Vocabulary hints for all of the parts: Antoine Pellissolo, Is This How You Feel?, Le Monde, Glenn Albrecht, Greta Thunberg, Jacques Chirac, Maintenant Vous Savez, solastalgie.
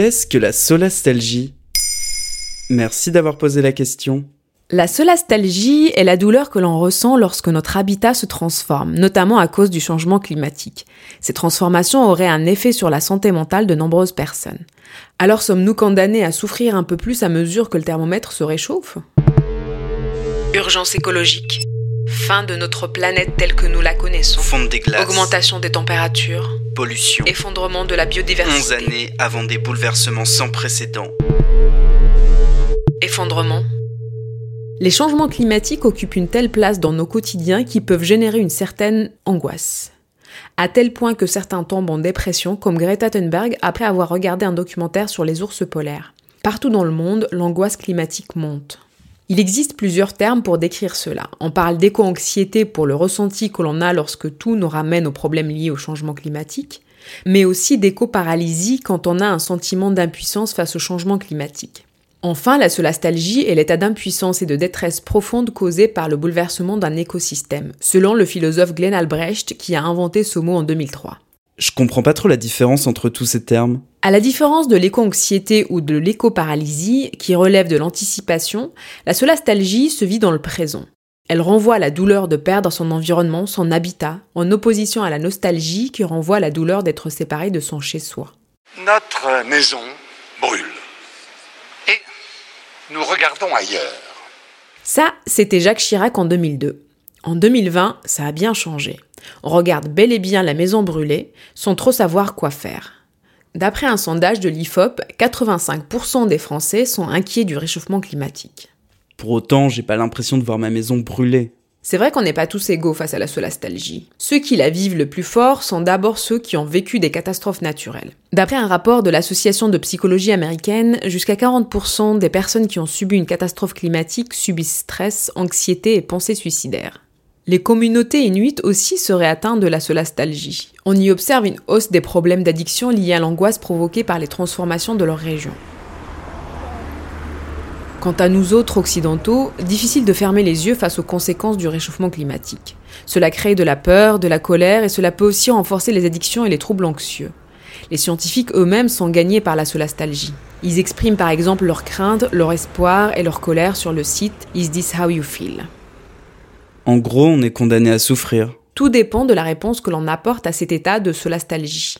Qu'est-ce que la solastalgie ? Merci d'avoir posé la question. La solastalgie est la douleur que l'on ressent lorsque notre habitat se transforme, notamment à cause du changement climatique. Ces transformations auraient un effet sur la santé mentale de nombreuses personnes. Alors sommes-nous condamnés à souffrir un peu plus à mesure que le thermomètre se réchauffe ? Urgence écologique. Fin de notre planète telle que nous la connaissons. Fonte des glaces. Augmentation des températures. Pollution. Effondrement de la biodiversité. 11 années avant des bouleversements sans précédent. Effondrement. Les changements climatiques occupent une telle place dans nos quotidiens qu'ils peuvent générer une certaine angoisse. À tel point que certains tombent en dépression, comme Greta Thunberg, après avoir regardé un documentaire sur les ours polaires. Partout dans le monde, l'angoisse climatique monte. Il existe plusieurs termes pour décrire cela. On parle d'éco-anxiété pour le ressenti que l'on a lorsque tout nous ramène aux problèmes liés au changement climatique, mais aussi d'éco-paralysie quand on a un sentiment d'impuissance face au changement climatique. Enfin, la solastalgie est l'état d'impuissance et de détresse profonde causée par le bouleversement d'un écosystème, selon le philosophe Glenn Albrecht qui a inventé ce mot en 2003. Je comprends pas trop la différence entre tous ces termes. À la différence de l'éco-anxiété ou de l'éco-paralysie, qui relève de l'anticipation, la solastalgie se vit dans le présent. Elle renvoie à la douleur de perdre son environnement, son habitat, en opposition à la nostalgie qui renvoie à la douleur d'être séparé de son chez-soi. Notre maison brûle. Et nous regardons ailleurs. Ça, c'était Jacques Chirac en 2002. En 2020, ça a bien changé. On regarde bel et bien la maison brûlée, sans trop savoir quoi faire. D'après un sondage de l'IFOP, 85% des Français sont inquiets du réchauffement climatique. Pour autant, j'ai pas l'impression de voir ma maison brûler. C'est vrai qu'on n'est pas tous égaux face à la solastalgie. Ceux qui la vivent le plus fort sont d'abord ceux qui ont vécu des catastrophes naturelles. D'après un rapport de l'association de psychologie américaine, jusqu'à 40% des personnes qui ont subi une catastrophe climatique subissent stress, anxiété et pensées suicidaires. Les communautés inuites aussi seraient atteintes de la solastalgie. On y observe une hausse des problèmes d'addiction liés à l'angoisse provoquée par les transformations de leur région. Quant à nous autres occidentaux, difficile de fermer les yeux face aux conséquences du réchauffement climatique. Cela crée de la peur, de la colère et cela peut aussi renforcer les addictions et les troubles anxieux. Les scientifiques eux-mêmes sont gagnés par la solastalgie. Ils expriment par exemple leurs craintes, leur espoir et leur colère sur le site « Is This How You Feel ?». En gros, on est condamné à souffrir. Tout dépend de la réponse que l'on apporte à cet état de solastalgie.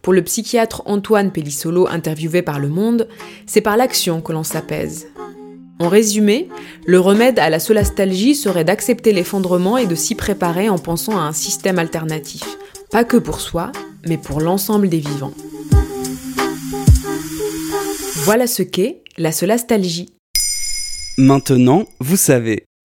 Pour le psychiatre Antoine Pellissolo, interviewé par Le Monde, c'est par l'action que l'on s'apaise. En résumé, le remède à la solastalgie serait d'accepter l'effondrement et de s'y préparer en pensant à un système alternatif. Pas que pour soi, mais pour l'ensemble des vivants. Voilà ce qu'est la solastalgie. Maintenant, vous savez.